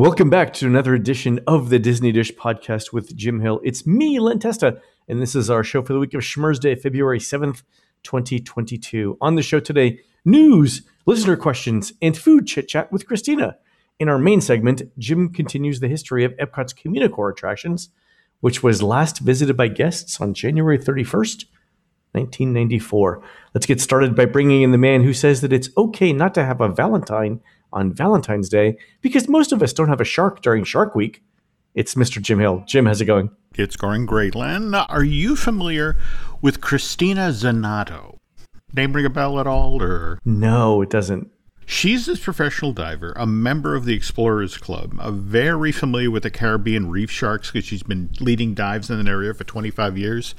Welcome back to another edition of the Disney Dish Podcast with Jim Hill. It's me, Len Testa, and this is our show for the week of Schmerz Day, February 7th, 2022. On the show today, news, listener questions, and food chit-chat with Christina. In our main segment, Jim continues the history of Epcot's CommuniCore attractions, which was last visited by guests on January 31st, 1994. Let's get started by bringing in the man who says that it's okay not to have a Valentine on Valentine's Day, because most of us don't have a shark during Shark Week. It's Mr. Jim Hill. Jim, how's it going? It's going great, Len. Are you familiar with Christina Zenato? Name ring a bell at all, or? No, it doesn't. She's this professional diver, a member of the Explorers Club, very familiar with the Caribbean reef sharks because she's been leading dives in an area for 25 years.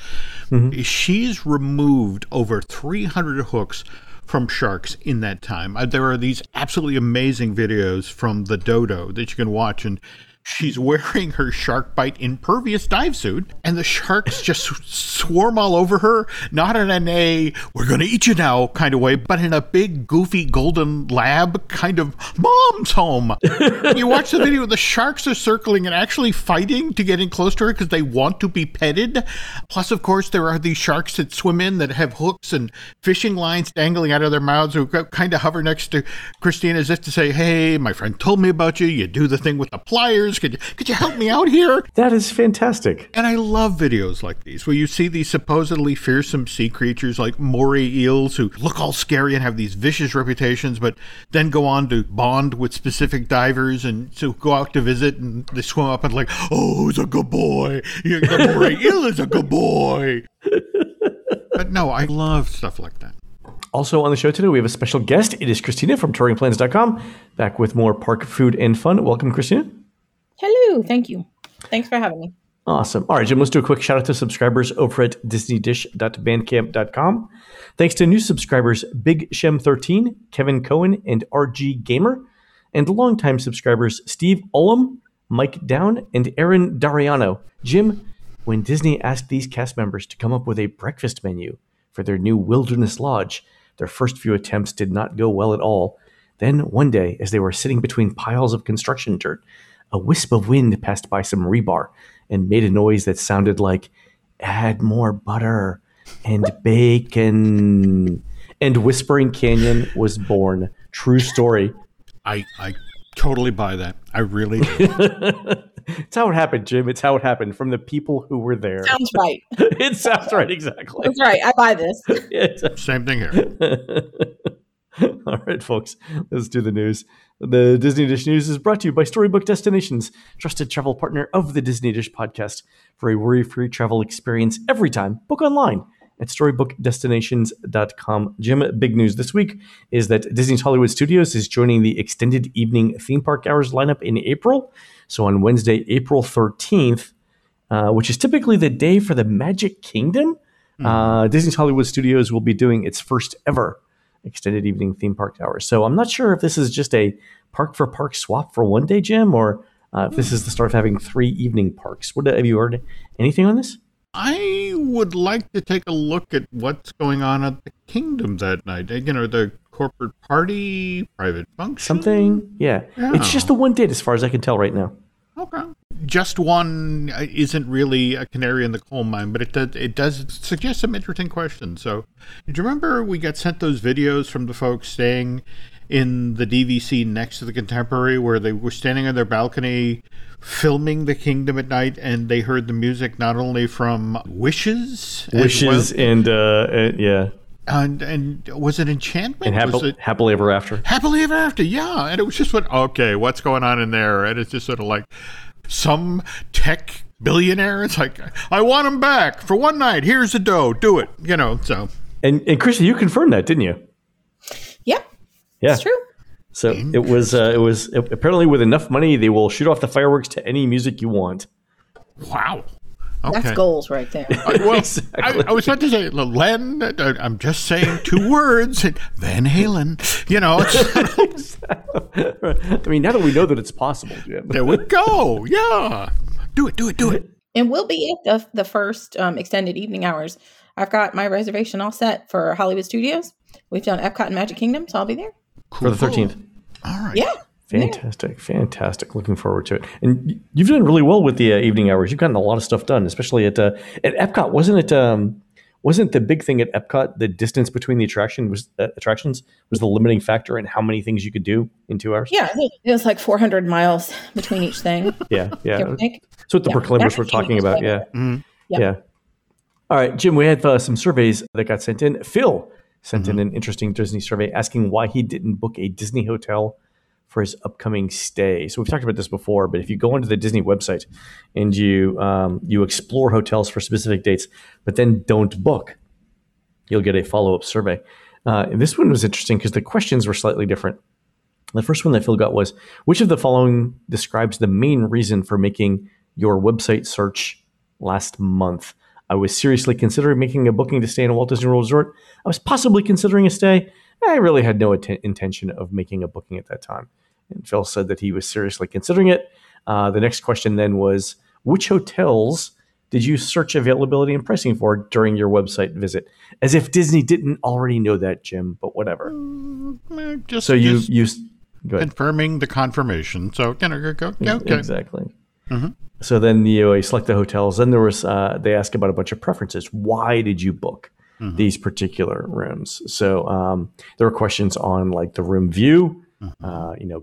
Mm-hmm. She's removed over 300 hooks from sharks in that time. There are these absolutely amazing videos from the dodo that you can watch, and she's wearing her shark bite impervious dive suit, and the sharks just swarm all over her, not in a "we're gonna eat you now" kind of way, but in a big goofy golden lab kind of mom's home. You watch the video, the sharks are circling and actually fighting to get in close to her because they want to be petted. Plus, of course, there are these sharks that swim in that have hooks and fishing lines dangling out of their mouths, who kind of hover next to Christina as if to say, "Hey, my friend told me about you. You do the thing with the pliers. Could you help me out here?" That is fantastic. And I love videos like these where you see these supposedly fearsome sea creatures like moray eels who look all scary and have these vicious reputations, but then go on to bond with specific divers and so go out to visit, and they swim up and like, "Oh, he's a good boy. The moray eel is a good boy." But no, I love stuff like that. Also on the show today, we have a special guest. It is Christina from touringplans.com, back with more park food and fun. Welcome, Christina. Hello. Thank you. Thanks for having me. Awesome. All right, Jim, let's do a quick shout out to subscribers over at disneydish.bandcamp.com. Thanks to new subscribers, Big Shem 13, Kevin Cohen, and RG Gamer, and longtime subscribers, Steve Olam, Mike Down, and Aaron Dariano. Jim, when Disney asked these cast members to come up with a breakfast menu for their new Wilderness Lodge, their first few attempts did not go well at all. Then one day, as they were sitting between piles of construction dirt, a wisp of wind passed by some rebar and made a noise that sounded like, "add more butter and bacon." And Whispering Canyon was born. True story. I totally buy that. I really do. It's how it happened, Jim. It's how it happened from the people who were there. Sounds right. It sounds right, exactly. That's right. I buy this. Same thing here. All right, folks, let's do the news. The Disney Dish News is brought to you by Storybook Destinations, trusted travel partner of the Disney Dish Podcast. For a worry-free travel experience every time, book online at storybookdestinations.com. Jim, big news this week is that Disney's Hollywood Studios is joining the extended evening theme park hours lineup in April. So on Wednesday, April 13th, which is typically the day for the Magic Kingdom, Disney's Hollywood Studios will be doing its first ever extended evening theme park hours. So I'm not sure if this is just a park for park swap for one day, Jim, or if this is the start of having three evening parks. What have you heard anything on this? I would like to take a look at what's going on at the Kingdom that night. You know, the corporate party, private function, something. Yeah. It's just the one date as far as I can tell right now. Okay. Just one isn't really a canary in the coal mine, but it does suggest some interesting questions. So, do you remember we got sent those videos from the folks staying in the DVC next to the Contemporary, where they were standing on their balcony filming the Kingdom at night, and they heard the music not only from Wishes, And was it Enchantment? And Happily Ever After. Happily Ever After, yeah. And it was just okay, what's going on in there? And it's just sort of like some tech billionaire. It's like, "I want him back for one night. Here's the dough. Do it." You know, so. And Christy, you confirmed that, didn't you? Yep. Yeah. It's true. So it was apparently with enough money, they will shoot off the fireworks to any music you want. Wow. Okay. That's goals right there. Exactly. I was about to say, Len, I'm just saying two words, Van Halen. You know. I mean, now that we know that it's possible, Jim. There we go. Yeah. Do it. And we'll be at the first extended evening hours. I've got my reservation all set for Hollywood Studios. We've done Epcot and Magic Kingdom, so I'll be there. Cool. For the 13th. All right. Yeah. Fantastic. Yeah. Fantastic. Looking forward to it. And you've done really well with the evening hours. You've gotten a lot of stuff done, especially at Epcot. Wasn't the big thing at Epcot the distance between the attractions was the limiting factor in how many things you could do in 2 hours? Yeah, I think it was like 400 miles between each thing. Yeah. So what the proclaimers were talking about. Yeah. Mm-hmm. Yeah. All right, Jim, we have some surveys that got sent in. Phil sent in an interesting Disney survey asking why he didn't book a Disney hotel for his upcoming stay. So we've talked about this before, but if you go onto the Disney website and you explore hotels for specific dates, but then don't book, you'll get a follow-up survey. And this one was interesting because the questions were slightly different. The first one that Phil got was, which of the following describes the main reason for making your website search last month? I was seriously considering making a booking to stay in a Walt Disney World Resort. I was possibly considering a stay. I really had no intention of making a booking at that time. And Phil said that he was seriously considering it. The next question then was, which hotels did you search availability and pricing for during your website visit? As if Disney didn't already know that, Jim, but whatever. Go ahead. Confirming the confirmation. So, okay. Exactly. Mm-hmm. So then you select the hotels. Then there was, they asked about a bunch of preferences. Why did you book these particular rooms? So there were questions on like the room view,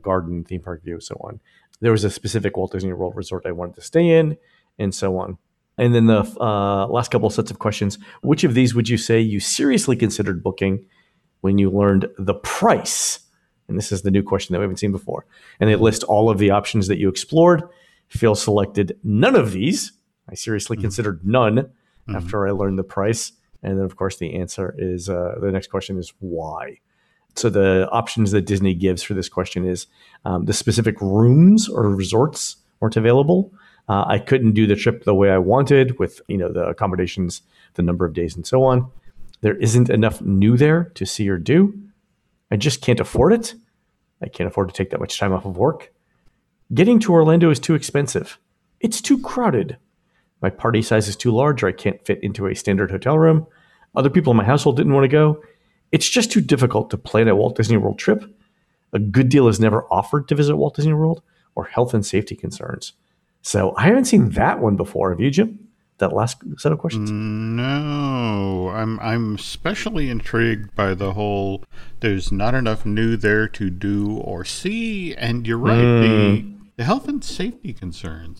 garden, theme park view, so on. There was a specific Walt Disney World Resort I wanted to stay in, and so on. And then the last couple of sets of questions, which of these would you say you seriously considered booking when you learned the price? And this is the new question that we haven't seen before. And they list all of the options that you explored. Phil selected none of these. I seriously considered none after I learned the price. And then, of course, the answer is the next question is why. So the options that Disney gives for this question is the specific rooms or resorts weren't available. I couldn't do the trip the way I wanted with, the accommodations, the number of days and so on. There isn't enough new there to see or do. I just can't afford it. I can't afford to take that much time off of work. Getting to Orlando is too expensive. It's too crowded. My party size is too large, or I can't fit into a standard hotel room. Other people in my household didn't want to go. It's just too difficult to plan a Walt Disney World trip. A good deal is never offered to visit Walt Disney World, or health and safety concerns. So I haven't seen that one before. Have you, Jim? That last set of questions? No. I'm especially intrigued by the whole there's not enough new there to do or see, and you're right, the health and safety concerns.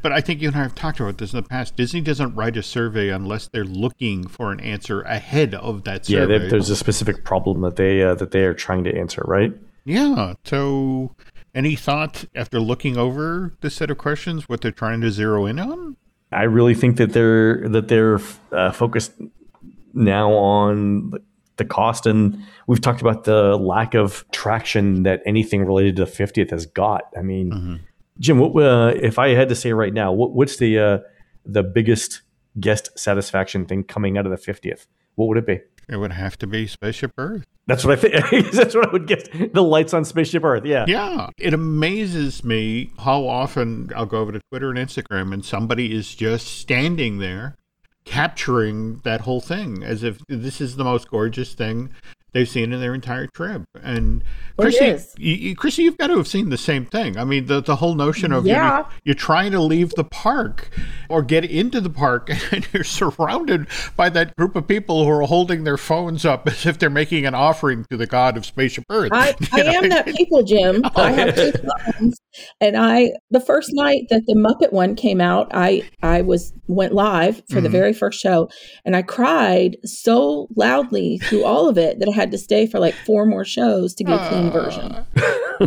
But I think you and I have talked about this in the past. Disney doesn't write a survey unless they're looking for an answer ahead of that survey. Yeah, there's a specific problem that they are trying to answer, right? Yeah. So any thought after looking over this set of questions, what they're trying to zero in on? I really think that they're focused now on the cost, and we've talked about the lack of traction that anything related to the 50th has got. I mean, Jim, what, if I had to say right now, what's the biggest guest satisfaction thing coming out of the 50th? What would it be? It would have to be Spaceship Earth. That's what I think. That's what I would guess. The lights on Spaceship Earth. Yeah. Yeah. It amazes me how often I'll go over to Twitter and Instagram and somebody is just standing there capturing that whole thing as if this is the most gorgeous thing they've seen in their entire trip. And Chrissy, you've got to have seen the same thing. I mean, the whole notion of you're trying to leave the park or get into the park and you're surrounded by that group of people who are holding their phones up as if they're making an offering to the god of Spaceship Earth. I am that people, Jim. I have two phones. And the first night that the Muppet one came out, I went live for the very first show, and I cried so loudly through all of it that I had to stay for like 4 more shows to get a clean version.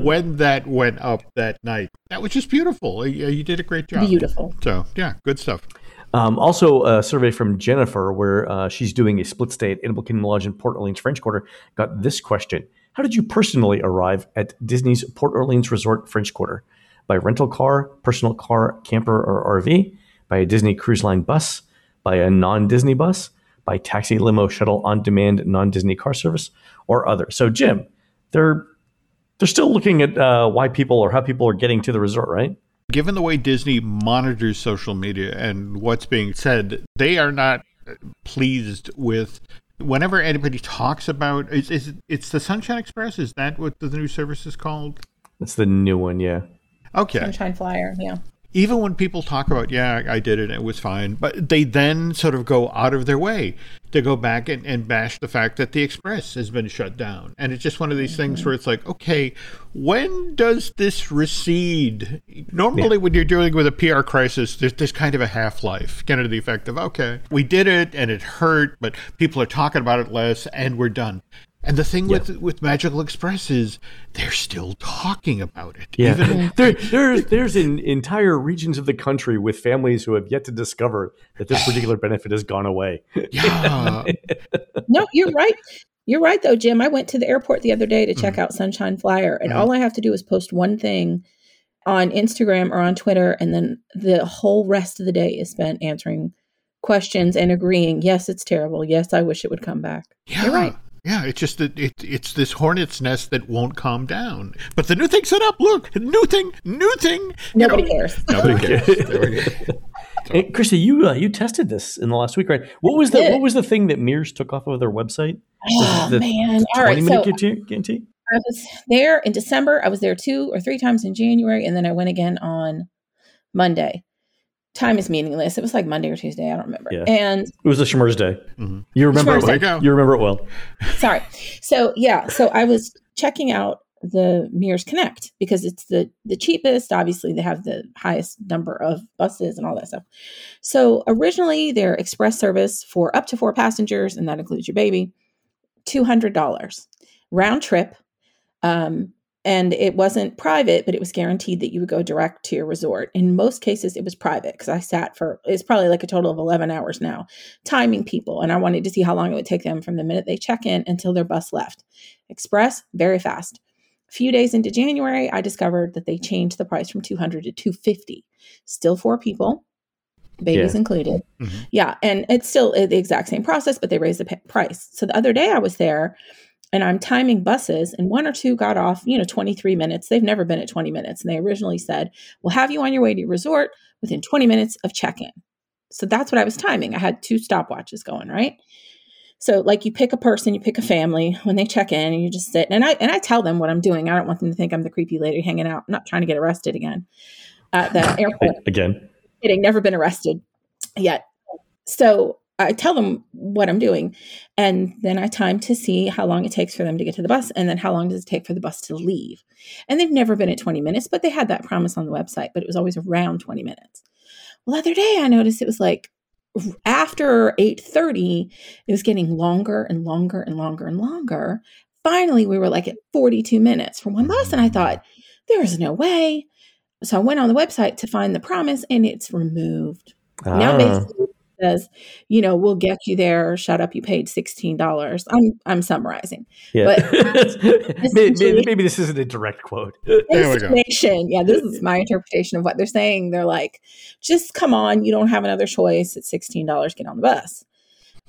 When that went up that night, that was just beautiful. You did a great job. Beautiful. So yeah, good stuff. Also, a survey from Jennifer, where she's doing a split stay at Animal Kingdom Lodge in Port Orleans French Quarter, got this question. How did you personally arrive at Disney's Port Orleans Resort French Quarter? By rental car, personal car, camper, or RV? By a Disney Cruise Line bus? By a non-Disney bus? By taxi, limo, shuttle, on-demand, non-Disney car service, or other? So, Jim, they're still looking at why people or how people are getting to the resort, right? Given the way Disney monitors social media and what's being said, they are not pleased with... Whenever anybody talks about, it's the Sunshine Express, is that what the new service is called? It's the new one, yeah. Okay. Sunshine Flyer, yeah. Even when people talk about, yeah, I did it, it was fine, but they then sort of go out of their way to go back and bash the fact that the Express has been shut down. And it's just one of these things where it's like, okay, when does this recede? Normally when you're dealing with a PR crisis, there's kind of a half-life, kind of the effect of, okay, we did it and it hurt, but people are talking about it less and we're done. And the thing with Magical Express is they're still talking about it. Yeah. Even there's entire regions of the country with families who have yet to discover that this particular benefit has gone away. Yeah. No, you're right. You're right, though, Jim. I went to the airport the other day to check out Sunshine Flyer, and all I have to do is post one thing on Instagram or on Twitter, and then the whole rest of the day is spent answering questions and agreeing, yes, it's terrible. Yes, I wish it would come back. Yeah. You're right. Yeah, it's just that it's this hornet's nest that won't calm down. But the new thing's set up. Look, new thing. Nobody cares. Nobody cares. There we go. Hey, Christy, you tested this in the last week, right? What was the thing that Mears took off of their website? Oh, man. All right. 20-minute guarantee? I was there in December. I was there 2 or 3 times in January, and then I went again on Monday. Time is meaningless. It was like Monday or Tuesday. I don't remember. Yeah. And it was a Schmerz day. Mm-hmm. You remember it well. Sorry. So I was checking out the Mears Connect because it's the cheapest. Obviously, they have the highest number of buses and all that stuff. So originally, their express service for up to 4 passengers, and that includes your baby, $200 round trip. And it wasn't private, but it was guaranteed that you would go direct to your resort. In most cases, it was private because I sat for, it's probably like a total of 11 hours now, timing people. And I wanted to see how long it would take them from the minute they check in until their bus left. Express, very fast. A few days into January, I discovered that they changed the price from $200 to $250. Still 4 people, babies included. Mm-hmm. Yeah, and it's still the exact same process, but they raised the price. So the other day I was there, and I'm timing buses, and 1 or 2 got off, 23 minutes. They've never been at 20 minutes. And they originally said, we'll have you on your way to your resort within 20 minutes of check-in. So that's what I was timing. I had 2 stopwatches going, right? So like you pick a person, you pick a family when they check in, and you just sit. And I tell them what I'm doing. I don't want them to think I'm the creepy lady hanging out. I'm not trying to get arrested again at the airport. Again. Kidding, never been arrested yet. So I tell them what I'm doing, and then I time to see how long it takes for them to get to the bus, and then how long does it take for the bus to leave. And they've never been at 20 minutes, but they had that promise on the website, but it was always around 20 minutes. Well, the other day I noticed it was like after 8:30, it was getting longer and longer and longer and longer. Finally, we were like at 42 minutes for one bus, and I thought, there is no way. So I went on the website to find the promise, and it's removed. Ah. Now basically, says, we'll get you there. Shut up. You paid $16. I'm summarizing. Yeah. But maybe this isn't a direct quote. There we go. Yeah, this is my interpretation of what they're saying. They're like, just come on. You don't have another choice. It's $16. Get on the bus.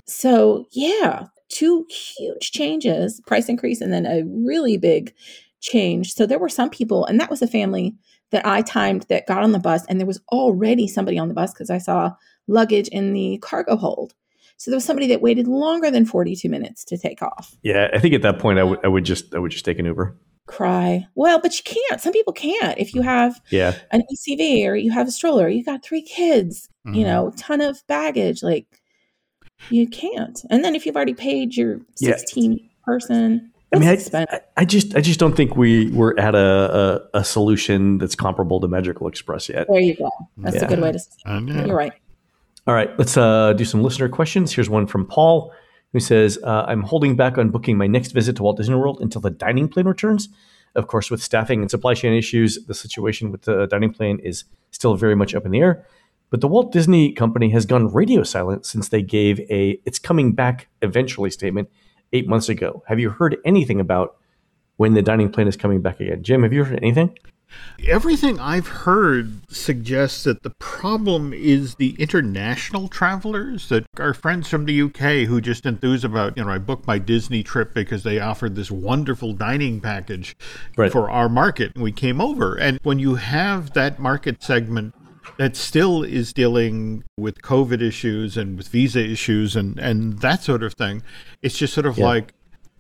So, yeah, 2 huge changes, price increase, and then a really big change. So there were some people, and that was a family that I timed that got on the bus, and there was already somebody on the bus because I saw luggage in the cargo hold. So there was somebody that waited longer than 42 minutes to take off. Yeah, I think at that point I would just take an Uber. Cry. Well, but you can't. Some people can't. If you have an ACV or you have a stroller, you got 3 kids, ton of baggage, like you can't. And then if you've already paid your 16 person, I just don't think we're at a solution that's comparable to Magical Express yet. There you go. That's a good way to say it. You're right. All right, let's do some listener questions. Here's one from Paul, who says, I'm holding back on booking my next visit to Walt Disney World until the dining plan returns. Of course, with staffing and supply chain issues, the situation with the dining plan is still very much up in the air. But the Walt Disney Company has gone radio silent since they gave a "it's coming back eventually" statement 8 months ago. Have you heard anything about when the dining plan is coming back again? Jim, have you heard anything? Everything I've heard suggests that the problem is the international travelers, that our friends from the UK who just enthuse about, I booked my Disney trip because they offered this wonderful dining package for our market, and we came over. And when you have that market segment that still is dealing with COVID issues and with visa issues and that sort of thing, it's just sort of like,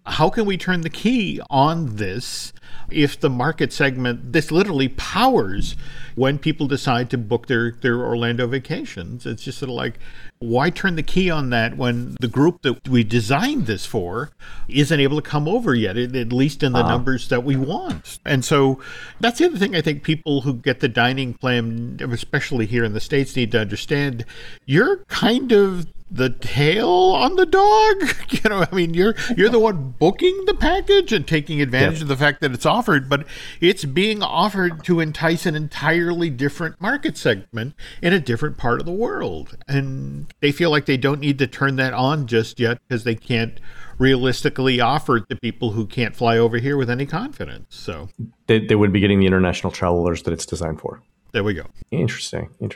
how can we turn the key on this if the market segment, this literally powers when people decide to book their Orlando vacations? It's just sort of like, why turn the key on that when the group that we designed this for isn't able to come over yet, at least in the numbers that we want? And so that's the other thing I think people who get the dining plan, especially here in the States, need to understand. You're kind of the tail on the dog. You know, I mean, you're the one booking the package and taking advantage of the fact that it's offered, but it's being offered to entice an entirely different market segment in a different part of the world. And they feel like they don't need to turn that on just yet because they can't realistically offer it to people who can't fly over here with any confidence. So they wouldn't be getting the international travelers that it's designed for. There we go. Interesting. All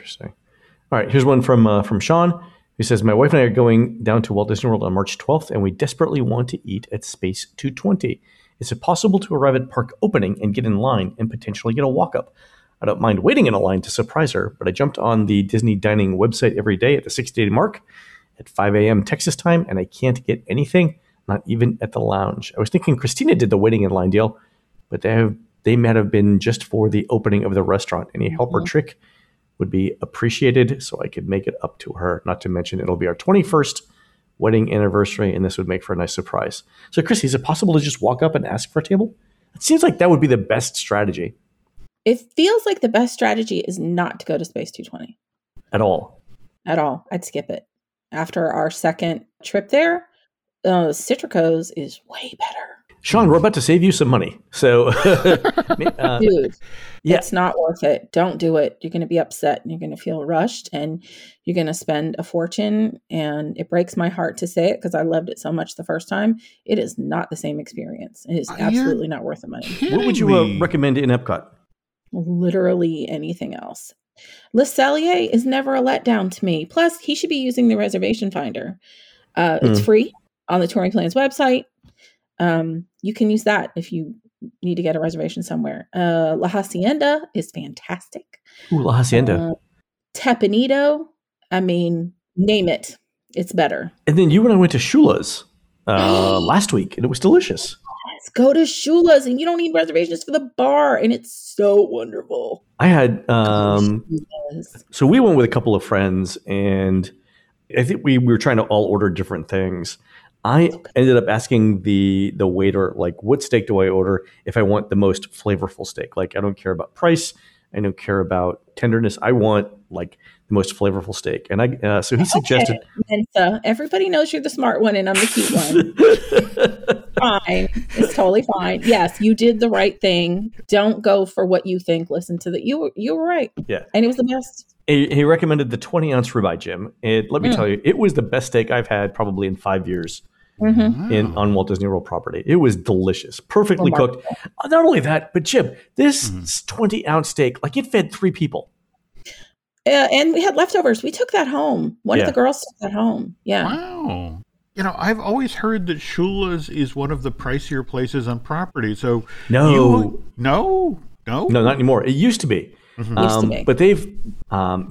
right, here's one from Sean. He says, my wife and I are going down to Walt Disney World on March 12th, and we desperately want to eat at Space 220. Is it possible to arrive at park opening and get in line and potentially get a walk-up? I don't mind waiting in a line to surprise her, but I jumped on the Disney dining website every day at the 6-day mark at 5 a.m. Texas time, and I can't get anything, not even at the lounge. I was thinking Christina did the waiting in line deal, but they might have been just for the opening of the restaurant. Any help or trick would be appreciated so I could make it up to her. Not to mention, it'll be our 21st wedding anniversary, and this would make for a nice surprise. So, Chrissy, is it possible to just walk up and ask for a table? It seems like that would be the best strategy. It feels like the best strategy is not to go to Space 220. At all. At all. I'd skip it. After our second trip there, Citricos is way better. Sean, we're about to save you some money. So, dude, it's not worth it. Don't do it. You're going to be upset and you're going to feel rushed and you're going to spend a fortune. And it breaks my heart to say it because I loved it so much the first time. It is not the same experience. It is absolutely not worth the money. What would you recommend in Epcot? Literally anything else. Le Cellier is never a letdown to me. Plus, he should be using the reservation finder. It's free on the Touring Plans website. You can use that if you need to get a reservation somewhere. La Hacienda is fantastic. Ooh, La Hacienda. Tepanito. I mean, name it. It's better. And then you and I went to Shula's last week, and it was delicious. Let's go to Shula's, and you don't need reservations for the bar, and it's so wonderful. I had so we went with a couple of friends, and I think we were trying to all order different things. I ended up asking the waiter, like, what steak do I order if I want the most flavorful steak? Like, I don't care about price. I don't care about tenderness. I want, like, the most flavorful steak. And so he suggested. Okay, Mensa. Everybody knows you're the smart one and I'm the cute one. Fine. It's totally fine. Yes, you did the right thing. Don't go for what you think. Listen to that. You were right. Yeah. And it was the best. He recommended the 20-ounce ribeye, Jim. Let me tell you, it was the best steak I've had probably in 5 years. Mm-hmm. On Walt Disney World property. It was delicious, perfectly cooked. Not only that, but Jim, this 20-ounce steak, like, it fed 3 people. And we had leftovers. We took that home. One of the girls took that home. Yeah. Wow. You know, I've always heard that Shula's is one of the pricier places on property. So No, not anymore. It used to be. Mm-hmm. But they've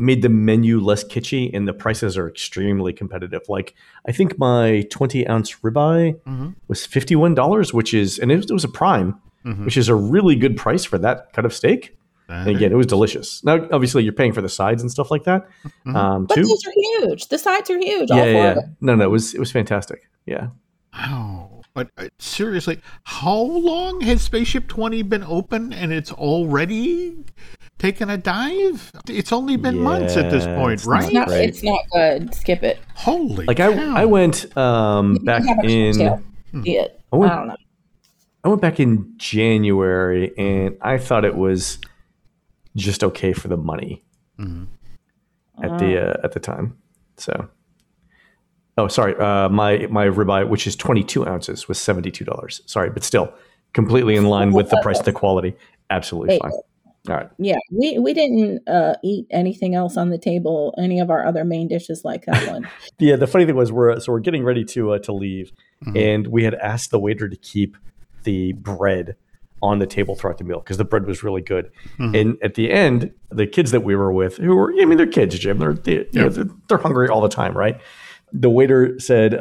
made the menu less kitschy, and the prices are extremely competitive. Like, I think my 20-ounce ribeye was $51, which is, and it was a prime, which is a really good price for that kind of steak. And again, it was delicious. Now, obviously, you're paying for the sides and stuff like that. But those are huge. The sides are huge. All four of them. No, it was fantastic. Yeah. Wow. But seriously, how long has Spaceship 20 been open and it's already taken a dive? It's only been months at this point, right? It's not good. Skip it. Holy cow. I went back in... I don't know. I went back in January and I thought it was just okay for the money at the time. So... Oh, sorry. My ribeye, which is 22 ounces, was $72. Sorry, but still completely in line with the price, the quality. Absolutely fine. All right. Yeah, we didn't eat anything else on the table, any of our other main dishes like that one. Yeah, the funny thing was we're getting ready to leave, and we had asked the waiter to keep the bread on the table throughout the meal because the bread was really good. And at the end, the kids that we were with, who were, I mean, they're kids, Jim. They're hungry all the time, right? the waiter said,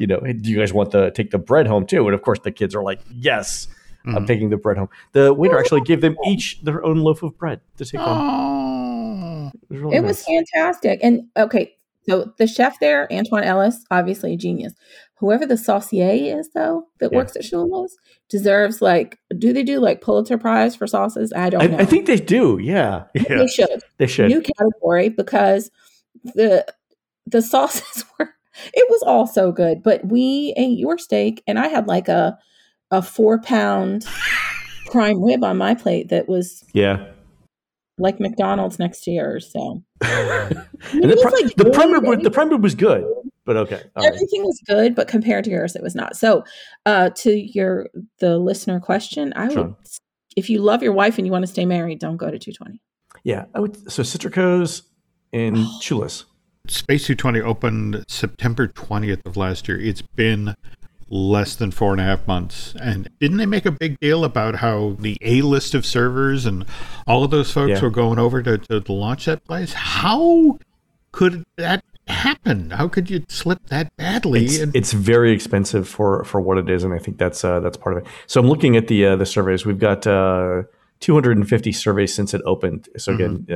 you know, hey, do you guys want to take the bread home too? And of course the kids are like, yes, I'm taking the bread home. The waiter actually gave them each their own loaf of bread to take home. It was fantastic. And okay, so the chef there, Antoine Ellis, obviously a genius. Whoever the saucier is, though, that works at Shula's, deserves, like, do they do, like, Pulitzer Prize for sauces? I don't know. I think they do, yeah. They should. They should. New category, because the sauces were, it was all so good. But we ate your steak, and I had, like, a 4-pound prime rib on my plate that was like McDonald's next to yours. So the prime rib was good, but okay. Everything was good, but compared to yours, it was not. So to the listener question, I would, if you love your wife and you want to stay married, don't go to 220. Yeah, I would. So Citricos and Shula's. Space 220 opened September 20th of last year. It's been less than 4.5 months. And didn't they make a big deal about how the A-list of servers and all of those folks were going over to launch that place? How could that happen? How could you slip that badly? It's very expensive for what it is. And I think that's part of it. So I'm looking at the surveys. We've got 250 surveys since it opened. So again,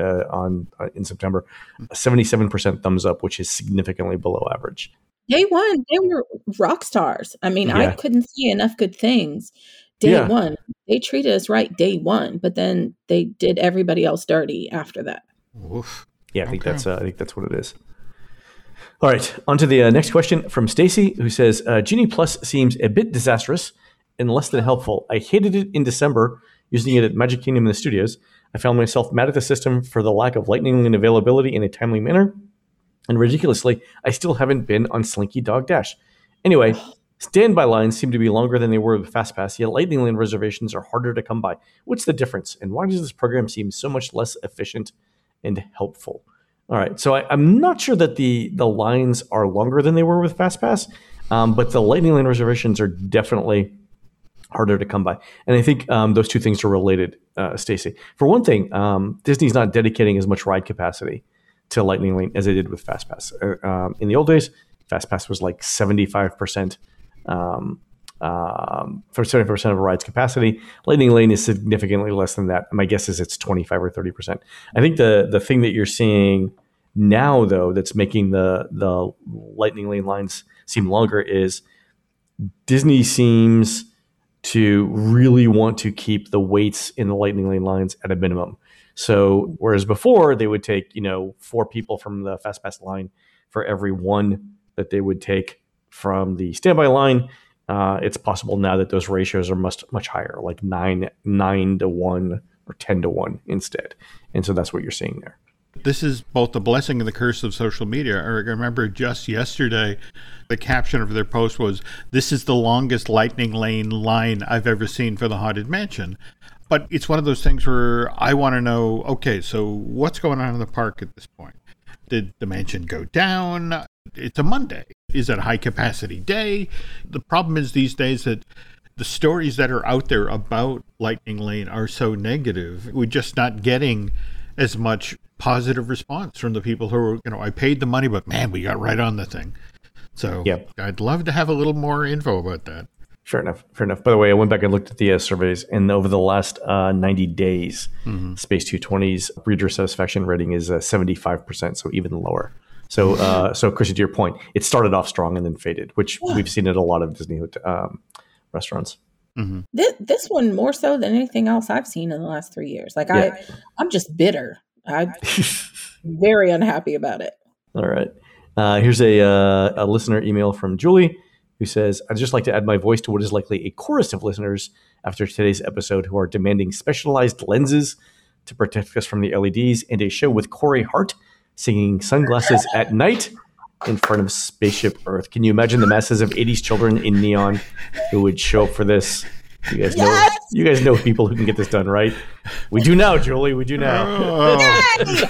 in September, 77% thumbs up, which is significantly below average. Day one, they were rock stars. I mean, I couldn't see enough good things. Day one, they treated us right day one, but then they did everybody else dirty after that. Oof. Yeah, I think that's what it is. All right, on to the next question from Stacy, who says, Genie Plus seems a bit disastrous and less than helpful. I hated it in December, using it at Magic Kingdom in the studios. I found myself mad at the system for the lack of Lightning Lane availability in a timely manner. And ridiculously, I still haven't been on Slinky Dog Dash. Anyway, standby lines seem to be longer than they were with FastPass, yet Lightning Lane reservations are harder to come by. What's the difference? And why does this program seem so much less efficient and helpful? All right, so I'm not sure that the lines are longer than they were with FastPass, but the Lightning Lane reservations are definitely harder to come by. And I think those two things are related, Stacey. For one thing, Disney's not dedicating as much ride capacity to Lightning Lane as they did with FastPass. In the old days, FastPass was like 75% for 75% of a ride's capacity. Lightning Lane is significantly less than that. My guess is it's 25 or 30%. I think the thing that you're seeing now, though, that's making the Lightning Lane lines seem longer is Disney seems to really want to keep the waits in the Lightning Lane lines at a minimum. So whereas before they would take, 4 people from the FastPass line for every 1 that they would take from the standby line, it's possible now that those ratios are much higher, like 9 to 1 or 10 to 1 instead. And so that's what you're seeing there. This is both the blessing and the curse of social media. I remember just yesterday, the caption of their post was, "This is the longest Lightning Lane line I've ever seen for the Haunted Mansion." But it's one of those things where I want to know, okay, so what's going on in the park at this point? Did the mansion go down? It's a Monday. Is it a high capacity day? The problem is these days that the stories that are out there about Lightning Lane are so negative. We're just not getting as much positive response from the people who are, I paid the money, but man, we got right on the thing. So I'd love to have a little more info about that. Fair enough. By the way, I went back and looked at the surveys, and over the last 90 days, Space 220's reader satisfaction rating is 75%, so even lower. So, so Chrissy, to your point, it started off strong and then faded, which we've seen at a lot of Disney restaurants. Mm-hmm. This one more so than anything else I've seen in the last 3 years. I'm just bitter. I'm very unhappy about it. All right. Here's a listener email from Julie, who says, I'd just like to add my voice to what is likely a chorus of listeners after today's episode who are demanding specialized lenses to protect us from the LEDs and a show with Corey Hart singing Sunglasses at Night in front of Spaceship Earth. Can you imagine the masses of 80s children in neon who would show up for this? You guys know people who can get this done, right? We do now, Julie. We do now. Oh.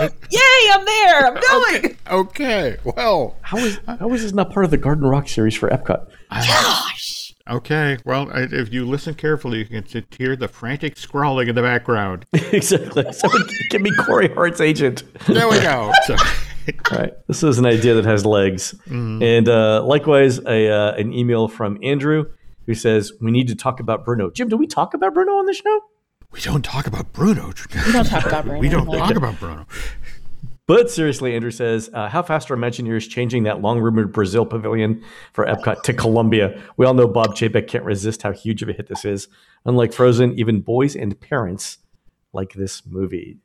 Yay! I'm there. I'm going. Okay. Well, how is this not part of the Garden Rock series for Epcot? Gosh. Okay. Well, if you listen carefully, you can hear the frantic scrawling in the background. Exactly. Someone give me Corey Hart's agent. There we go. So. All right. This is an idea that has legs. And likewise, an email from Andrew who says, we need to talk about Bruno. Jim, do we talk about Bruno on the show? We don't talk about Bruno. We don't talk about Bruno. But seriously, Andrew says, how fast are Imagineers changing that long-rumored Brazil pavilion for Epcot to Colombia? We all know Bob Chapek can't resist how huge of a hit this is. Unlike Frozen, even boys and parents like this movie.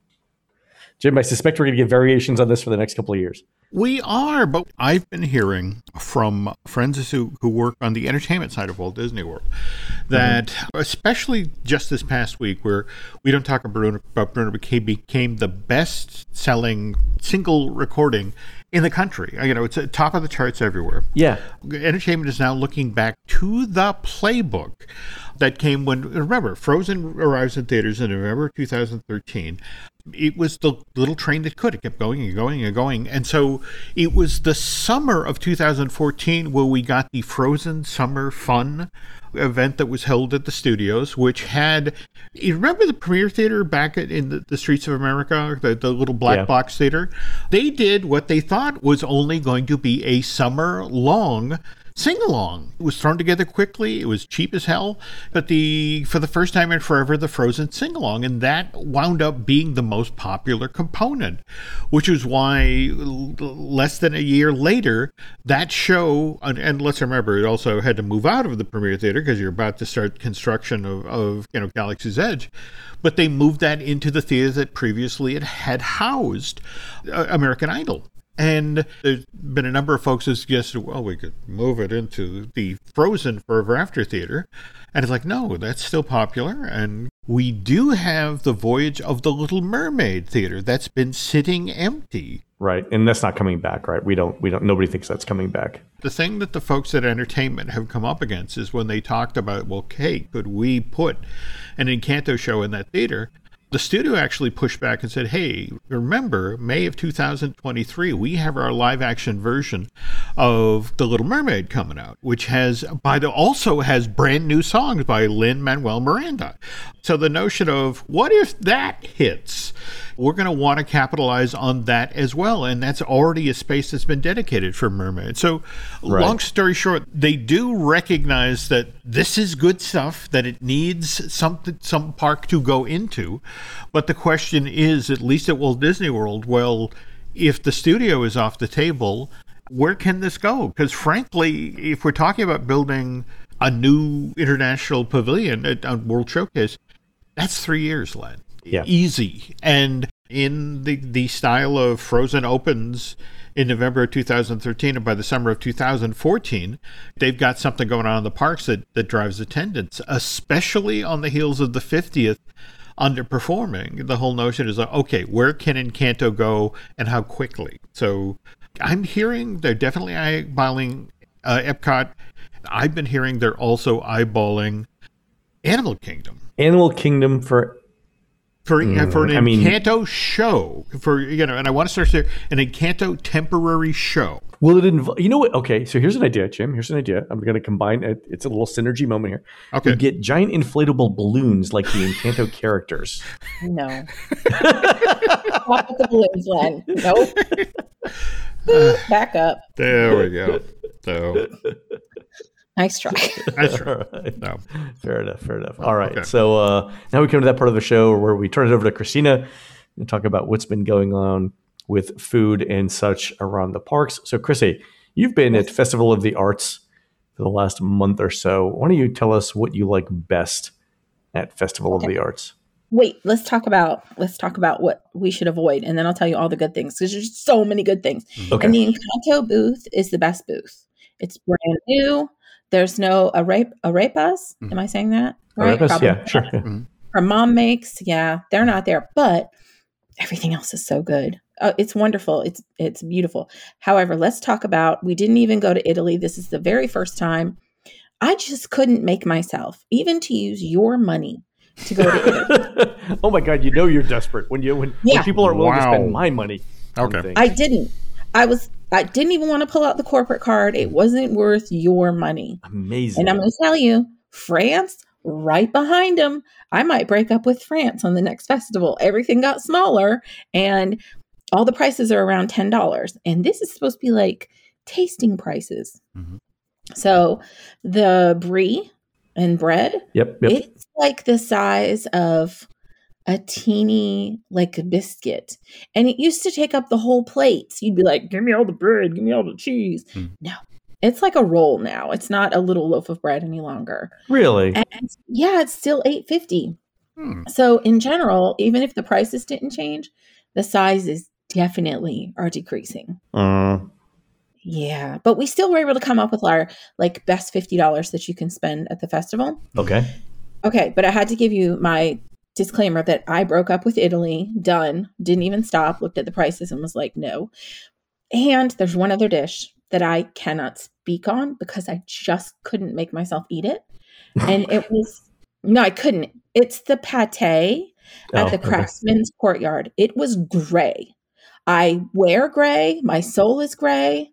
Jim, I suspect we're going to get variations on this for the next couple of years. We are, but I've been hearing from friends who work on the entertainment side of Walt Disney World that, especially just this past week, where We Don't Talk About Bruno became the best-selling single recording in the country. You know, it's at top of the charts everywhere. Yeah. Entertainment is now looking back to the playbook that came when, remember, Frozen arrives in theaters in November 2013. It was the little train that could. It kept going and going and going. And so it was the summer of 2014 where we got the Frozen Summer Fun event that was held at the studios, which had, you remember the Premiere Theater back in the Streets of America, the little black box theater? They did what they thought was only going to be a summer-long sing-along. It was thrown together quickly. It was cheap as hell. But for the first time in forever, the Frozen sing-along, and that wound up being the most popular component, which is why less than a year later, that show, and let's remember, it also had to move out of the Premiere Theater because you're about to start construction of Galaxy's Edge. But they moved that into the theater that previously it had housed American Idol. And there's been a number of folks who suggested, well, we could move it into the Frozen Forever After Theater. And it's like, no, that's still popular. And we do have the Voyage of the Little Mermaid Theater that's been sitting empty. Right. And that's not coming back, right? We don't, nobody thinks that's coming back. The thing that the folks at entertainment have come up against is when they talked about, well, hey, could we put an Encanto show in that theater? The studio actually pushed back and said, hey, remember, May of 2023, we have our live-action version of The Little Mermaid coming out, which also has brand-new songs by Lin-Manuel Miranda. So the notion of, what if that hits? We're going to want to capitalize on that as well, and that's already a space that's been dedicated for mermaids. So Long story short, they do recognize that this is good stuff, that it needs some park to go into. But the question is, at least at Walt Disney World, well, if the studio is off the table, where can this go? Because frankly, if we're talking about building a new international pavilion at World Showcase, that's 3 years, Len. Yeah. Easy. And in the style of Frozen opens in November of 2013, and by the summer of 2014, they've got something going on in the parks that drives attendance, especially on the heels of the 50th underperforming. The whole notion is, okay, where can Encanto go and how quickly? So I'm hearing they're definitely eyeballing Epcot. I've been hearing they're also eyeballing Animal Kingdom. Animal Kingdom for an Encanto show, and I want to start there, an Encanto temporary show. Will it involve? You know what? Okay, so here's an idea, Jim. Here's an idea. I'm going to combine it. It's a little synergy moment here. Okay, you get giant inflatable balloons like the Encanto characters. No, not with the balloons, Len. Nope. Back up. There we go. So. Nice try. Right. No. Fair enough. All right. Okay. So now we come to that part of the show where we turn it over to Christina and talk about what's been going on with food and such around the parks. So, Chrissy, you've been at Festival of the Arts for the last month or so. Why don't you tell us what you like best at Festival of the Arts? Wait, let's talk about what we should avoid, and then I'll tell you all the good things, because there's so many good things. Okay. And the Encanto booth is the best booth. It's brand new. There's no arepas. Mm-hmm. Am I saying that right? Arepas, yeah, sure. Mm-hmm. Her mom makes. Yeah, they're not there, but everything else is so good. Oh, it's wonderful. It's beautiful. However, let's talk about. We didn't even go to Italy. This is the very first time. I just couldn't make myself even to use your money to go to Italy. Oh my God! You know you're desperate when people are willing to spend my money. Okay, I didn't. I didn't even want to pull out the corporate card. It wasn't worth your money. Amazing. And I'm going to tell you, France, right behind them. I might break up with France on the next festival. Everything got smaller. And all the prices are around $10. And this is supposed to be like tasting prices. Mm-hmm. So the brie and bread, yep. It's like the size of a teeny, like a biscuit. And it used to take up the whole plate. So you'd be like, give me all the bread, give me all the cheese. Mm. No, it's like a roll now. It's not a little loaf of bread any longer. Really? And yeah, it's still $8.50. Mm. So in general, even if the prices didn't change, the sizes definitely are decreasing. Yeah, but we still were able to come up with our like best $50 that you can spend at the festival. Okay, but I had to give you my disclaimer that I broke up with Italy, done, didn't even stop, looked at the prices and was like, no. And there's one other dish that I cannot speak on because I just couldn't make myself eat it. And it was, no, I couldn't. It's the pate at the Craftsman's Courtyard. It was gray. I wear gray. My soul is gray.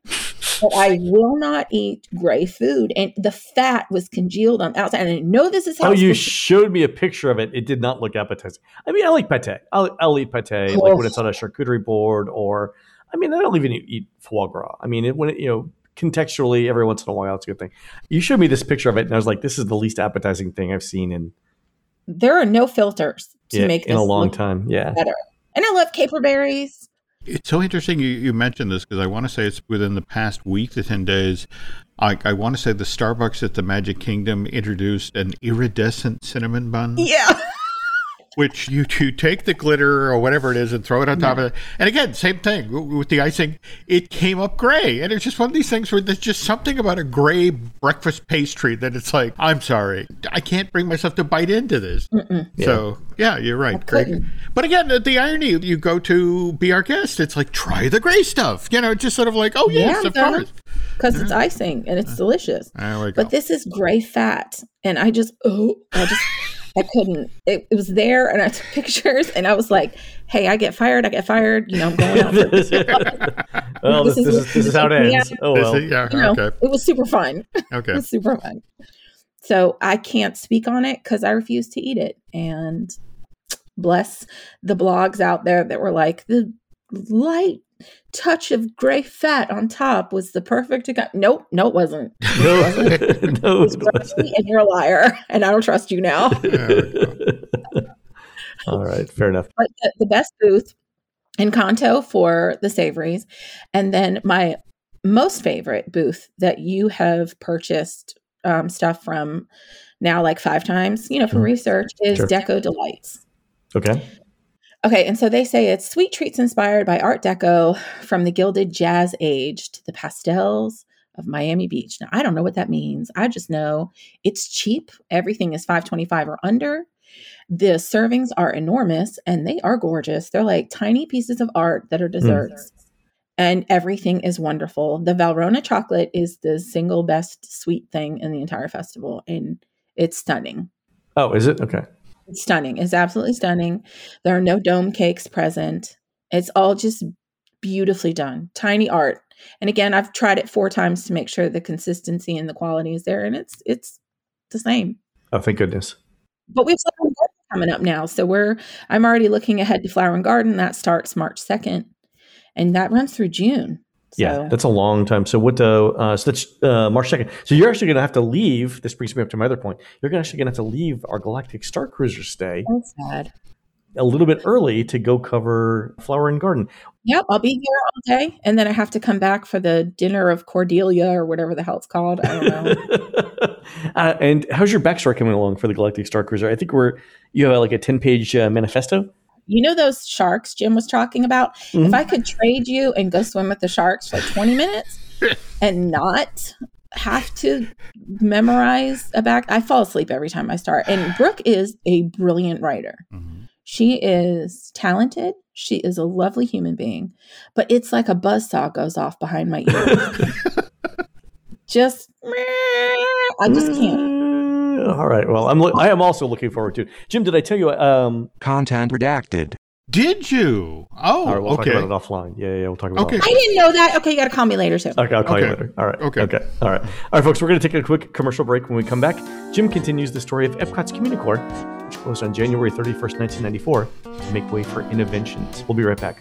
But I will not eat gray food. And the fat was congealed on the outside. And I know this is how. Oh, you showed me a picture of it. It did not look appetizing. I mean, I like pate. I'll eat pate like when it's on a charcuterie board, or I mean, I don't even eat foie gras. I mean, contextually, every once in a while, it's a good thing. You showed me this picture of it, and I was like, this is the least appetizing thing I've seen in. There are no filters to make this in a long time. Yeah, better. And I love caper berries. It's so interesting you mentioned this, because I want to say it's within the past week to 10 days. I want to say the Starbucks at the Magic Kingdom introduced an iridescent cinnamon bun. Yeah. Which you take the glitter or whatever it is and throw it on top of it. And again, same thing with the icing. It came up gray. And it's just one of these things where there's just something about a gray breakfast pastry that it's like, I'm sorry, I can't bring myself to bite into this. Yeah. So, yeah, you're right, Greg. But again, the irony, you go to Be Our Guest, it's like, try the gray stuff. You know, it's just sort of like, oh, yes, of course. Because it's icing and it's delicious. But this is gray fat. And I just... I couldn't. It was there, and I took pictures, and I was like, hey, I get fired. You know, I'm going out for this. Well, this is how it ends. Oh, well. It was super fun. Okay. It was super fun. So I can't speak on it because I refuse to eat it. And bless the blogs out there that were like, the light touch of gray fat on top was the perfect. No, it wasn't. No, it wasn't. And you're a liar, and I don't trust you now. All right, fair enough. But the best booth, Encanto for the savories, and then my most favorite booth that you have purchased stuff from now like 5 times, from research, is Deco Delights. Okay, and so they say it's sweet treats inspired by Art Deco, from the gilded jazz age to the pastels of Miami Beach. Now, I don't know what that means. I just know it's cheap. Everything is $5.25 or under. The servings are enormous, and they are gorgeous. They're like tiny pieces of art that are desserts, and everything is wonderful. The Valrhona chocolate is the single best sweet thing in the entire festival, and it's stunning. Oh, is it? Okay. It's stunning. It's absolutely stunning. There are no dome cakes present. It's all just beautifully done. Tiny art. And again, I've tried it 4 times to make sure the consistency and the quality is there. And it's the same. Oh, thank goodness. But we have Flower and Garden coming up now. So I'm already looking ahead to Flower and Garden. That starts March 2nd. And that runs through June. So. Yeah, that's a long time. So that's March 2nd. So you're actually going to have to leave. This brings me up to my other point. You're actually going to have to leave our Galactic Star Cruiser stay. That's sad. A little bit early to go cover Flower and Garden. Yep, I'll be here all day. And then I have to come back for the dinner of Cordelia or whatever the hell it's called. I don't know. And how's your backstory coming along for the Galactic Star Cruiser? I think you have like a 10-page manifesto. You know those sharks Jim was talking about? Mm-hmm. If I could trade you and go swim with the sharks for like 20 minutes and not have to memorize I fall asleep every time I start. And Brooke is a brilliant writer. Mm-hmm. She is talented. She is a lovely human being. But it's like a buzzsaw goes off behind my ears. I just can't. All right. Well, I am also looking forward to it. Jim, did I tell you content redacted? Did you? Oh, all right, we'll talk about it offline. Yeah, we'll talk about it offline. I didn't know that. Okay, you got to call me later, too. Okay, I'll call you later. All right. Okay. All right, folks, we're going to take a quick commercial break. When we come back, Jim continues the story of Epcot's CommuniCore, which closed on January 31st, 1994, to make way for Innoventions. We'll be right back.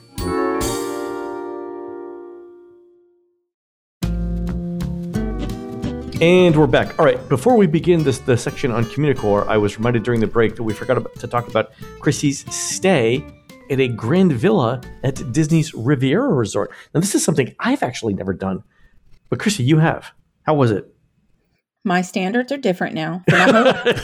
And we're back. All right, before we begin the section on CommuniCore, I was reminded during the break that we forgot to talk about Chrissy's stay at a grand villa at Disney's Riviera Resort. Now, this is something I've actually never done, but Chrissy, you have. How was it? My standards are different now for my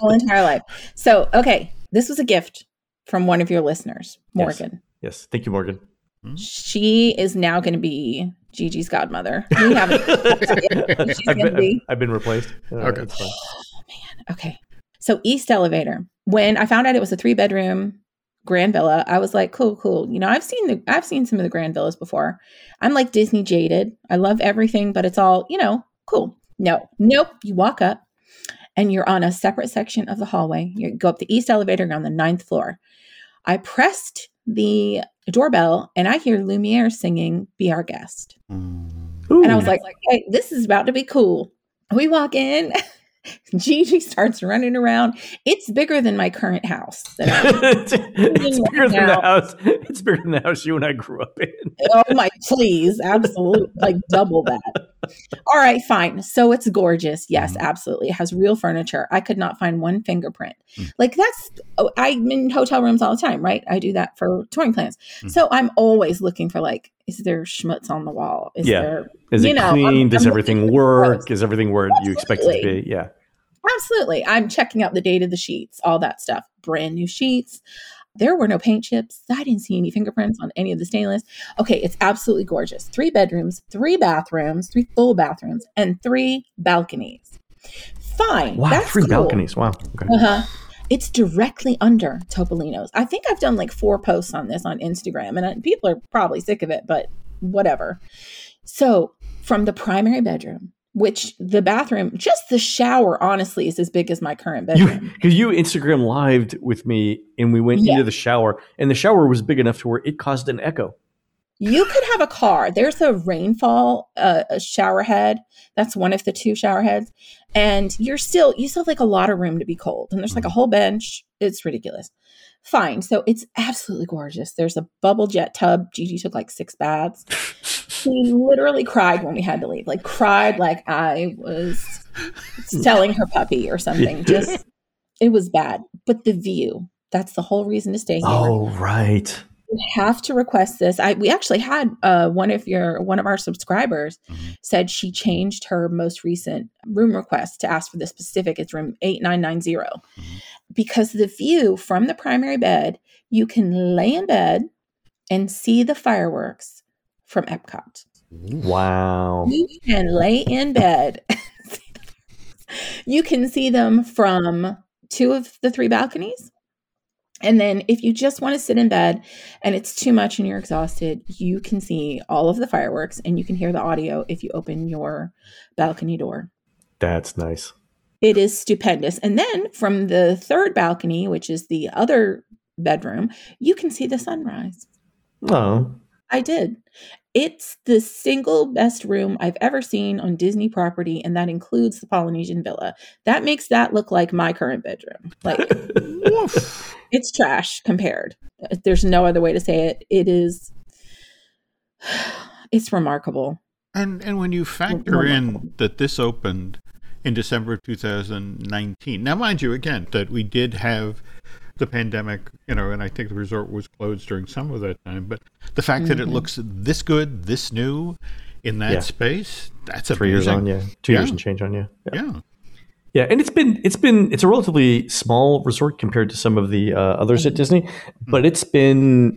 whole entire life. So, okay, this was a gift from one of your listeners, Morgan. Yes. Thank you, Morgan. She is now going to be Gigi's godmother. We haven't. I've been replaced. Okay. Oh, man. Okay. So, East Elevator. When I found out it was a 3-bedroom grand villa, I was like, cool. You know, I've seen some of the grand villas before. I'm like Disney jaded. I love everything, but it's all, you know, cool. Nope. You walk up and you're on a separate section of the hallway. You go up the east elevator, you're on the 9th floor. I pressed the doorbell and I hear Lumiere singing Be Our Guest. Ooh. And I was like, hey, this is about to be cool. We walk in, Gigi starts running around. It's bigger than my current house. It's bigger than the house. It's bigger than the house you and I grew up in. Oh my, please. Absolutely. Like double that. All right, fine. So it's gorgeous. Yes, absolutely. It has real furniture. I could not find one fingerprint. Like that's, I'm in hotel rooms all the time, right? I do that for touring plans. So I'm always looking for like, is there schmutz on the wall? Is it clean? Does everything work? Is everything where you expect it to be? Yeah. Absolutely. I'm checking out the date of the sheets, all that stuff. Brand new sheets. There were no paint chips. I didn't see any fingerprints on any of the stainless. Okay, it's absolutely gorgeous. 3 bedrooms, 3 bathrooms, 3 full bathrooms, and 3 balconies. Fine. Wow, that's 3 balconies. Wow. Okay. It's directly under Topolino's. I think I've done like 4 posts on this on Instagram, and people are probably sick of it, but whatever. So from the primary bedroom, which the bathroom, just the shower, honestly, is as big as my current bedroom. Because you Instagram lived with me and we went into the shower and the shower was big enough to where it caused an echo. You could have a car. There's a rainfall shower head. That's one of the 2 shower heads. And you still have like a lot of room to be cold. And there's like a whole bench. It's ridiculous. Fine. So it's absolutely gorgeous. There's a bubble jet tub. Gigi took like 6 baths. She literally cried when we had to leave, like I was selling her puppy or something. Just, it was bad. But the view, that's the whole reason to stay here. Oh, right. You have to request this. We actually had one of our subscribers said she changed her most recent room request to ask for the specific. It's room 8990 because the view from the primary bed, you can lay in bed and see the fireworks from Epcot. Wow. You can lay in bed. You can see them from 2 of the 3 balconies. And then if you just want to sit in bed and it's too much and you're exhausted, you can see all of the fireworks and you can hear the audio if you open your balcony door. That's nice. It is stupendous. And then from the 3rd balcony, which is the other bedroom, you can see the sunrise. Oh. I did. It's the single best room I've ever seen on Disney property, and that includes the Polynesian Villa. That makes that look like my current bedroom. Like, it's trash compared. There's no other way to say it. It is. It's remarkable. And when you factor in that this opened in December of 2019, now mind you, again, that we did have the pandemic, you know, and I think the resort was closed during some of that time, but the fact that it looks this good, this new in that space, that's a 3 years on you, 2 years and change on you. Yeah. And it's a relatively small resort compared to some of the others at Disney, but it's been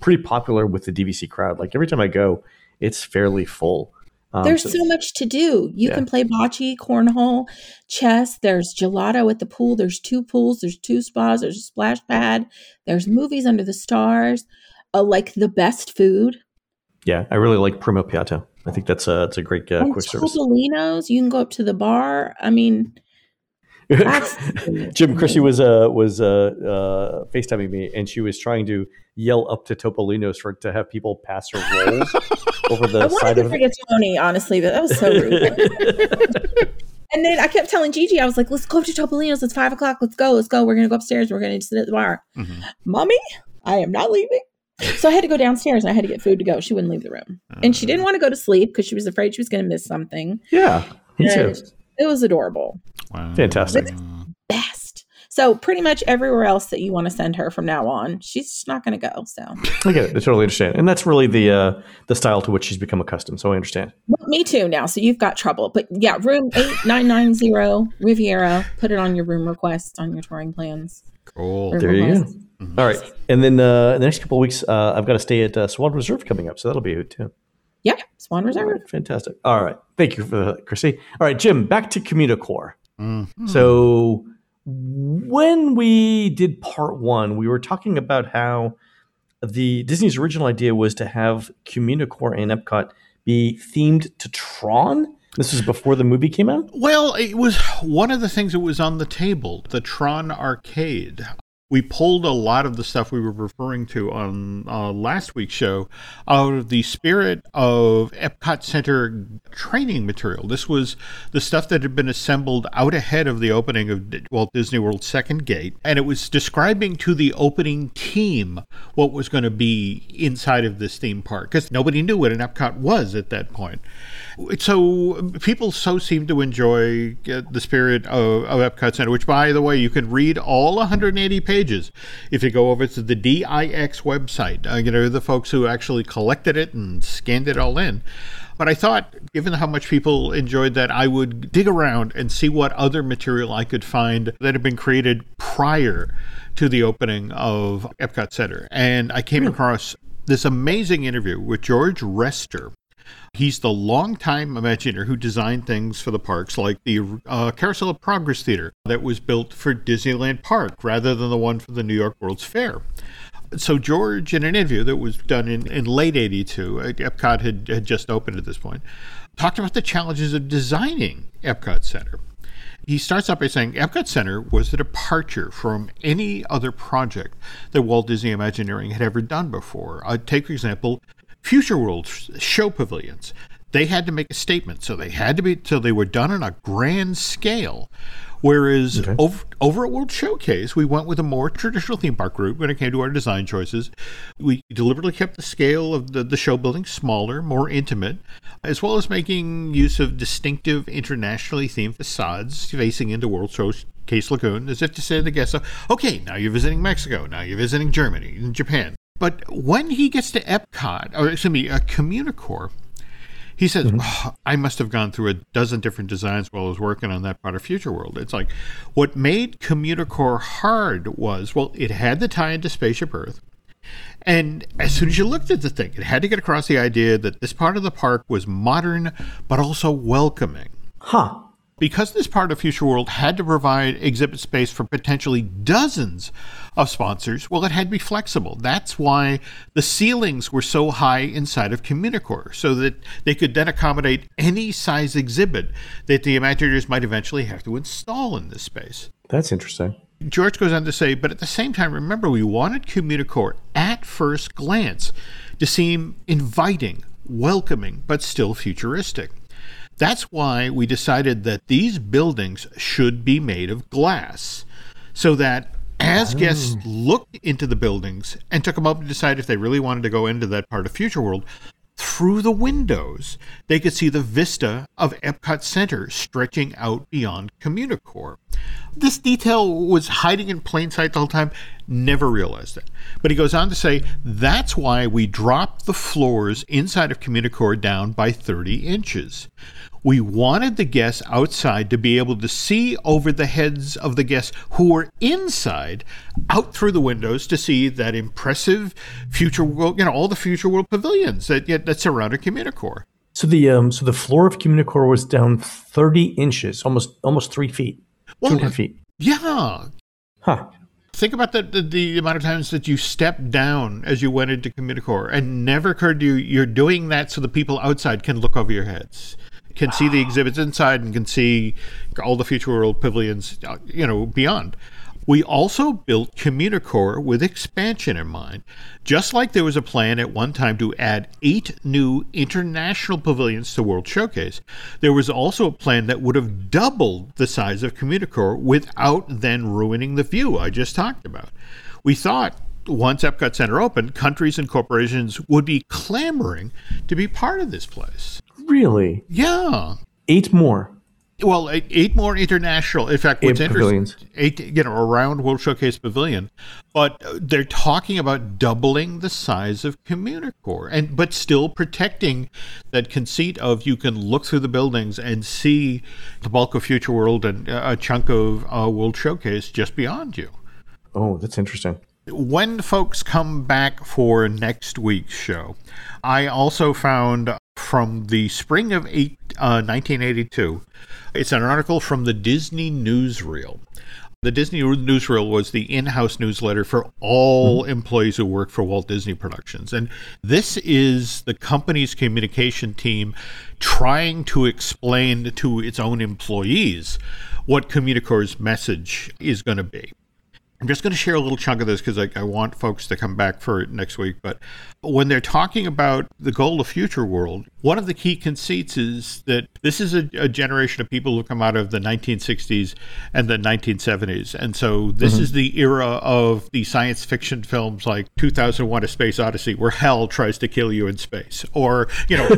pretty popular with the DVC crowd. Like every time I go, it's fairly full. There's so much to do. You can play bocce, cornhole, chess. There's gelato at the pool. There's 2 pools. There's 2 spas. There's a splash pad. There's movies under the stars. Like the best food. Yeah, I really like Primo Piatto. I think that's a great quick service. Topolino's. You can go up to the bar. I mean, Jim, Chrissy was FaceTiming me, and she was trying to yell up to Topolino's to have people pass her rolls over the side of it. I wanted to forget Tony, honestly, but that was so rude. And then I kept telling Gigi, I was like, let's go to Topolino's. It's 5 o'clock. Let's go. We're going to go upstairs. We're going to sit at the bar. Mommy, I am not leaving. So I had to go downstairs and I had to get food to go. She wouldn't leave the room. And she didn't want to go to sleep because she was afraid she was going to miss something. Yeah, me too. It was adorable. Wow. Fantastic. Best. So pretty much everywhere else that you want to send her from now on, she's just not going to go. So I get it. I totally understand. And that's really the style to which she's become accustomed. So I understand. Well, me too now. So you've got trouble. But yeah, room 8990 Riviera. Put it on your room request on your touring plans. Cool. Room there request. You go. Mm-hmm. All right. And then in the next couple of weeks, I've got to stay at Swan Reserve coming up. So that'll be it too. Yeah. Swan Reserve. All right, fantastic. All right. Thank you for that, Chrissy. All right, Jim, back to CommuniCore. Mm-hmm. So when we did part one, we were talking about how the Disney's original idea was to have CommuniCore and Epcot be themed to Tron. This was before the movie came out? Well, it was one of the things that was on the table, the Tron arcade. We pulled a lot of the stuff we were referring to on last week's show out of the spirit of Epcot Center training material. This was the stuff that had been assembled out ahead of the opening of Walt Disney World's second gate, and it was describing to the opening team what was going to be inside of this theme park, because nobody knew what an Epcot was at that point. So people seem to enjoy the spirit of Epcot Center, which, by the way, you can read all 180 pages if you go over to the DIX website. The folks who actually collected it and scanned it all in. But I thought, given how much people enjoyed that, I would dig around and see what other material I could find that had been created prior to the opening of Epcot Center. And I came across this amazing interview with George Rester. He's the longtime Imagineer who designed things for the parks, like the Carousel of Progress Theater that was built for Disneyland Park rather than the one for the New York World's Fair. So George, in an interview that was done in late 82, Epcot had just opened at this point, talked about the challenges of designing Epcot Center. He starts out by saying, Epcot Center was a departure from any other project that Walt Disney Imagineering had ever done before. Take, for example, Future World show pavilions. They had to make a statement, so they were done on a grand scale. Whereas over at World Showcase, we went with a more traditional theme park route when it came to our design choices. We deliberately kept the scale of the show building smaller, more intimate, as well as making use of distinctive internationally themed facades facing into World Showcase Lagoon, as if to say to the guests, okay, now you're visiting Mexico, now you're visiting Germany and Japan. But when he gets to CommuniCore, he says, I must have gone through a dozen different designs while I was working on that part of Future World. It's like, what made CommuniCore hard was, it had the tie into Spaceship Earth. And as soon as you looked at the thing, it had to get across the idea that this part of the park was modern, but also welcoming. Huh. Because this part of Future World had to provide exhibit space for potentially dozens of sponsors, it had to be flexible. That's why the ceilings were so high inside of CommuniCore, so that they could then accommodate any size exhibit that the Imagineers might eventually have to install in this space. That's interesting. George goes on to say, but at the same time, remember, we wanted CommuniCore at first glance to seem inviting, welcoming, but still futuristic. That's why we decided that these buildings should be made of glass, so that as guests looked into the buildings and took them up to decide if they really wanted to go into that part of Future World, through the windows, they could see the vista of Epcot Center stretching out beyond CommuniCore. This detail was hiding in plain sight the whole time, never realized it. But he goes on to say, that's why we dropped the floors inside of CommuniCore down by 30 inches. We wanted the guests outside to be able to see over the heads of the guests who were inside, out through the windows to see that impressive Future World, all the Future World pavilions that surrounded CommuniCore. So the floor of CommuniCore was down 30 inches, almost 3 feet, 2.5 feet. Yeah. Huh. Think about the amount of times that you stepped down as you went into CommuniCore, and never occurred to you, you're doing that so the people outside can look over your heads. Can see the exhibits inside and can see all the Future World pavilions, beyond. We also built CommuniCore with expansion in mind. Just like there was a plan at one time to add 8 new international pavilions to World Showcase, there was also a plan that would have doubled the size of CommuniCore without then ruining the view I just talked about. We thought once Epcot Center opened, countries and corporations would be clamoring to be part of this place. Really? Yeah. 8 more. Well, 8 more international. In fact, what's interesting, 8, you know, around World Showcase Pavilion, but they're talking about doubling the size of CommuniCore, and but still protecting that conceit of you can look through the buildings and see the bulk of Future World and a chunk of World Showcase just beyond you. Oh, that's interesting. When folks come back for next week's show, I also found from the spring of 1982, it's an article from the Disney Newsreel. The Disney Newsreel was the in-house newsletter for all employees who work for Walt Disney Productions. And this is the company's communication team trying to explain to its own employees what CommuniCore's message is going to be. I'm just going to share a little chunk of this because I want folks to come back for it next week. But when they're talking about the goal of Future World, one of the key conceits is that this is a generation of people who come out of the 1960s and the 1970s. And so this is the era of the science fiction films like 2001: A Space Odyssey, where hell tries to kill you in space, or, you know,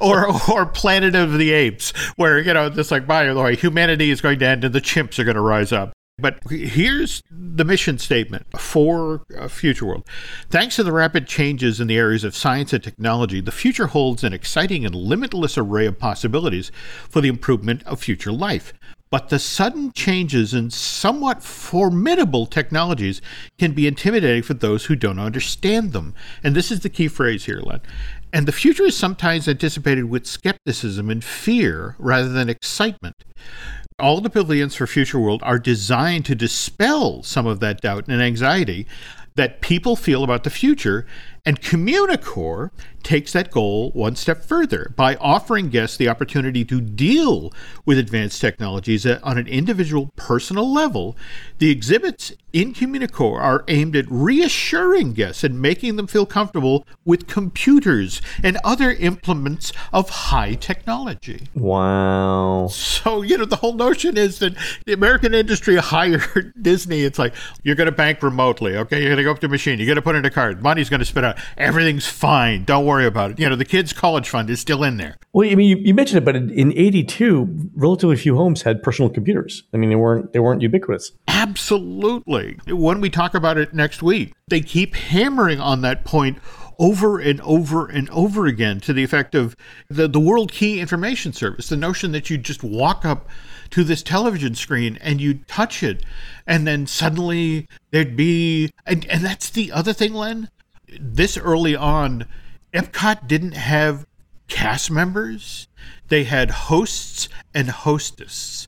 or Planet of the Apes, where, you know, just like, by the way, humanity is going to end and the chimps are going to rise up. But here's the mission statement for Future World. Thanks to the rapid changes in the areas of science and technology, the future holds an exciting and limitless array of possibilities for the improvement of future life. But the sudden changes in somewhat formidable technologies can be intimidating for those who don't understand them. And this is the key phrase here, Len. And the future is sometimes anticipated with skepticism and fear rather than excitement. All the pavilions for Future World are designed to dispel some of that doubt and anxiety that people feel about the future, and CommuniCore takes that goal one step further by offering guests the opportunity to deal with advanced technologies on an individual, personal level. The exhibits in CommuniCore are aimed at reassuring guests and making them feel comfortable with computers and other implements of high technology. Wow. So, you know, the whole notion is that the American industry hired Disney. It's like, you're going to bank remotely, okay? You're going to go up to a machine. You're going to put in a card. Money's going to spit out. Everything's fine. Don't worry about it. You know, the kids' college fund is still in there. Well, I mean, you mentioned it, but in 82, relatively few homes had personal computers. I mean, they weren't ubiquitous. Absolutely. When we talk about it next week, they keep hammering on that point over and over and over again, to the effect of the World Key Information Service, the notion that you just walk up to this television screen and you touch it, and then suddenly there'd be... And that's the other thing, Len. This early on, Epcot didn't have cast members. They had hosts and hostess.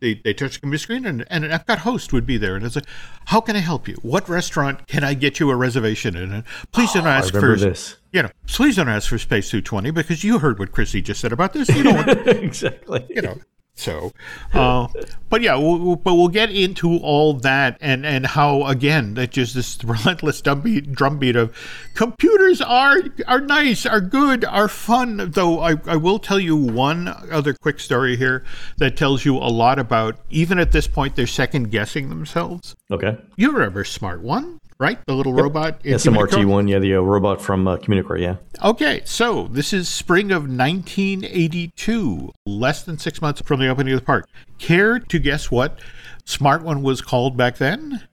They touched the computer screen and an Epcot host would be there. And it's like, how can I help you? What restaurant can I get you a reservation in? And please don't ask for this. You know, please don't ask for Space 220 because you heard what Chrissy just said about this. You don't want to, exactly. You know. So, but yeah, we'll get into all that and how, again, that just this relentless drumbeat of computers are nice, are good, are fun. Though I will tell you one other quick story here that tells you a lot about, even at this point, they're second guessing themselves. Okay. You remember SMRT-1? Right? The little robot? SMRT-1, yeah, the robot from CommuniCore, yeah. Okay, so this is spring of 1982, less than 6 months from the opening of the park. Care to guess what SMRT-1 was called back then?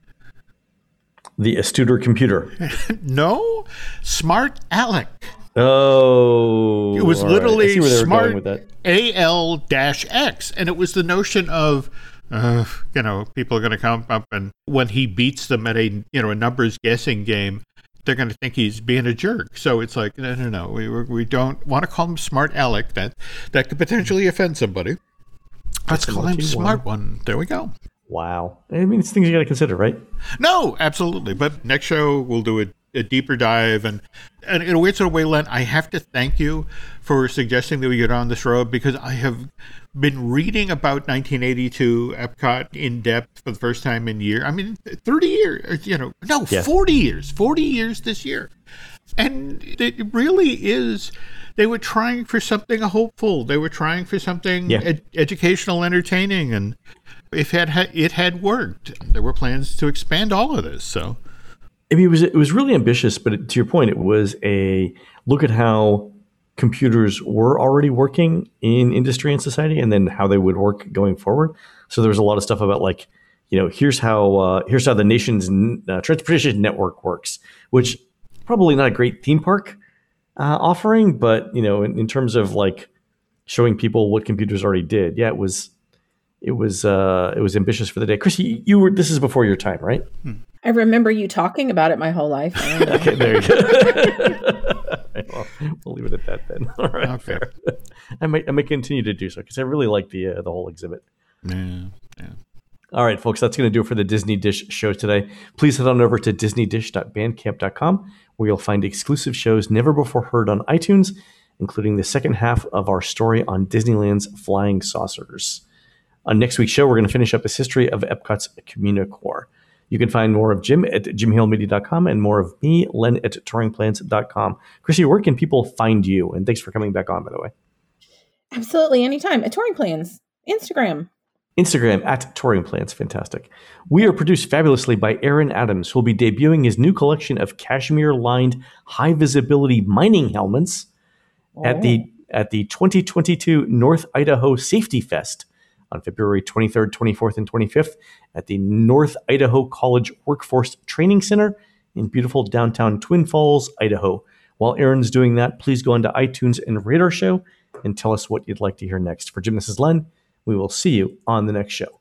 The Astuter Computer. No, Smart Alec. Oh. It was literally right. Smart AL-X, and it was the notion of... you know, people are going to come up, and when he beats them at a numbers guessing game, they're going to think he's being a jerk. So it's like, no, we don't want to call him Smart Alec. That could potentially offend somebody. Let's call him SMRT-1. There we go. Wow. I mean, it's things you got to consider, right? No, absolutely. But next show, we'll do a deeper dive. And in a weird sort of way, Len, I have to thank you for suggesting that we get on this road, because I have been reading about 1982 Epcot in depth for the first time in year. I mean, 30 years, you know, no, yeah. 40 years this year. And it really is, they were trying for something hopeful. They were trying for something educational, entertaining. And if it had worked, there were plans to expand all of this. So I mean, it was really ambitious, but to your point, it was a look at how computers were already working in industry and society, and then how they would work going forward. So there was a lot of stuff about like, you know, here's how the nation's transportation network works, which probably not a great theme park offering, but you know, in terms of like showing people what computers already did, yeah, it was ambitious for the day. Chris, you were, this is before your time, right? I remember you talking about it my whole life. Okay, there you go. Well, we'll leave it at that then. All right. Okay. I may continue to do so because I really like the whole exhibit. Yeah. All right, folks, that's going to do it for the Disney Dish show today. Please head on over to disneydish.bandcamp.com where you'll find exclusive shows never before heard on iTunes, including the second half of our story on Disneyland's flying saucers. On next week's show, we're going to finish up this history of Epcot's CommuniCore. You can find more of Jim at jimhillmedia.com and more of me, Len, at touringplans.com. Chrissy, where can people find you? And thanks for coming back on, by the way. Absolutely. Anytime. At Touring Plans. Instagram at Touring Plans. Fantastic. We are produced fabulously by Aaron Adams, who will be debuting his new collection of cashmere-lined high-visibility mining helmets at the 2022 North Idaho Safety Fest on February 23rd, 24th, and 25th at the North Idaho College Workforce Training Center in beautiful downtown Twin Falls, Idaho. While Aaron's doing that, please go onto iTunes and rate our show and tell us what you'd like to hear next. For Jim, this is Len. We will see you on the next show.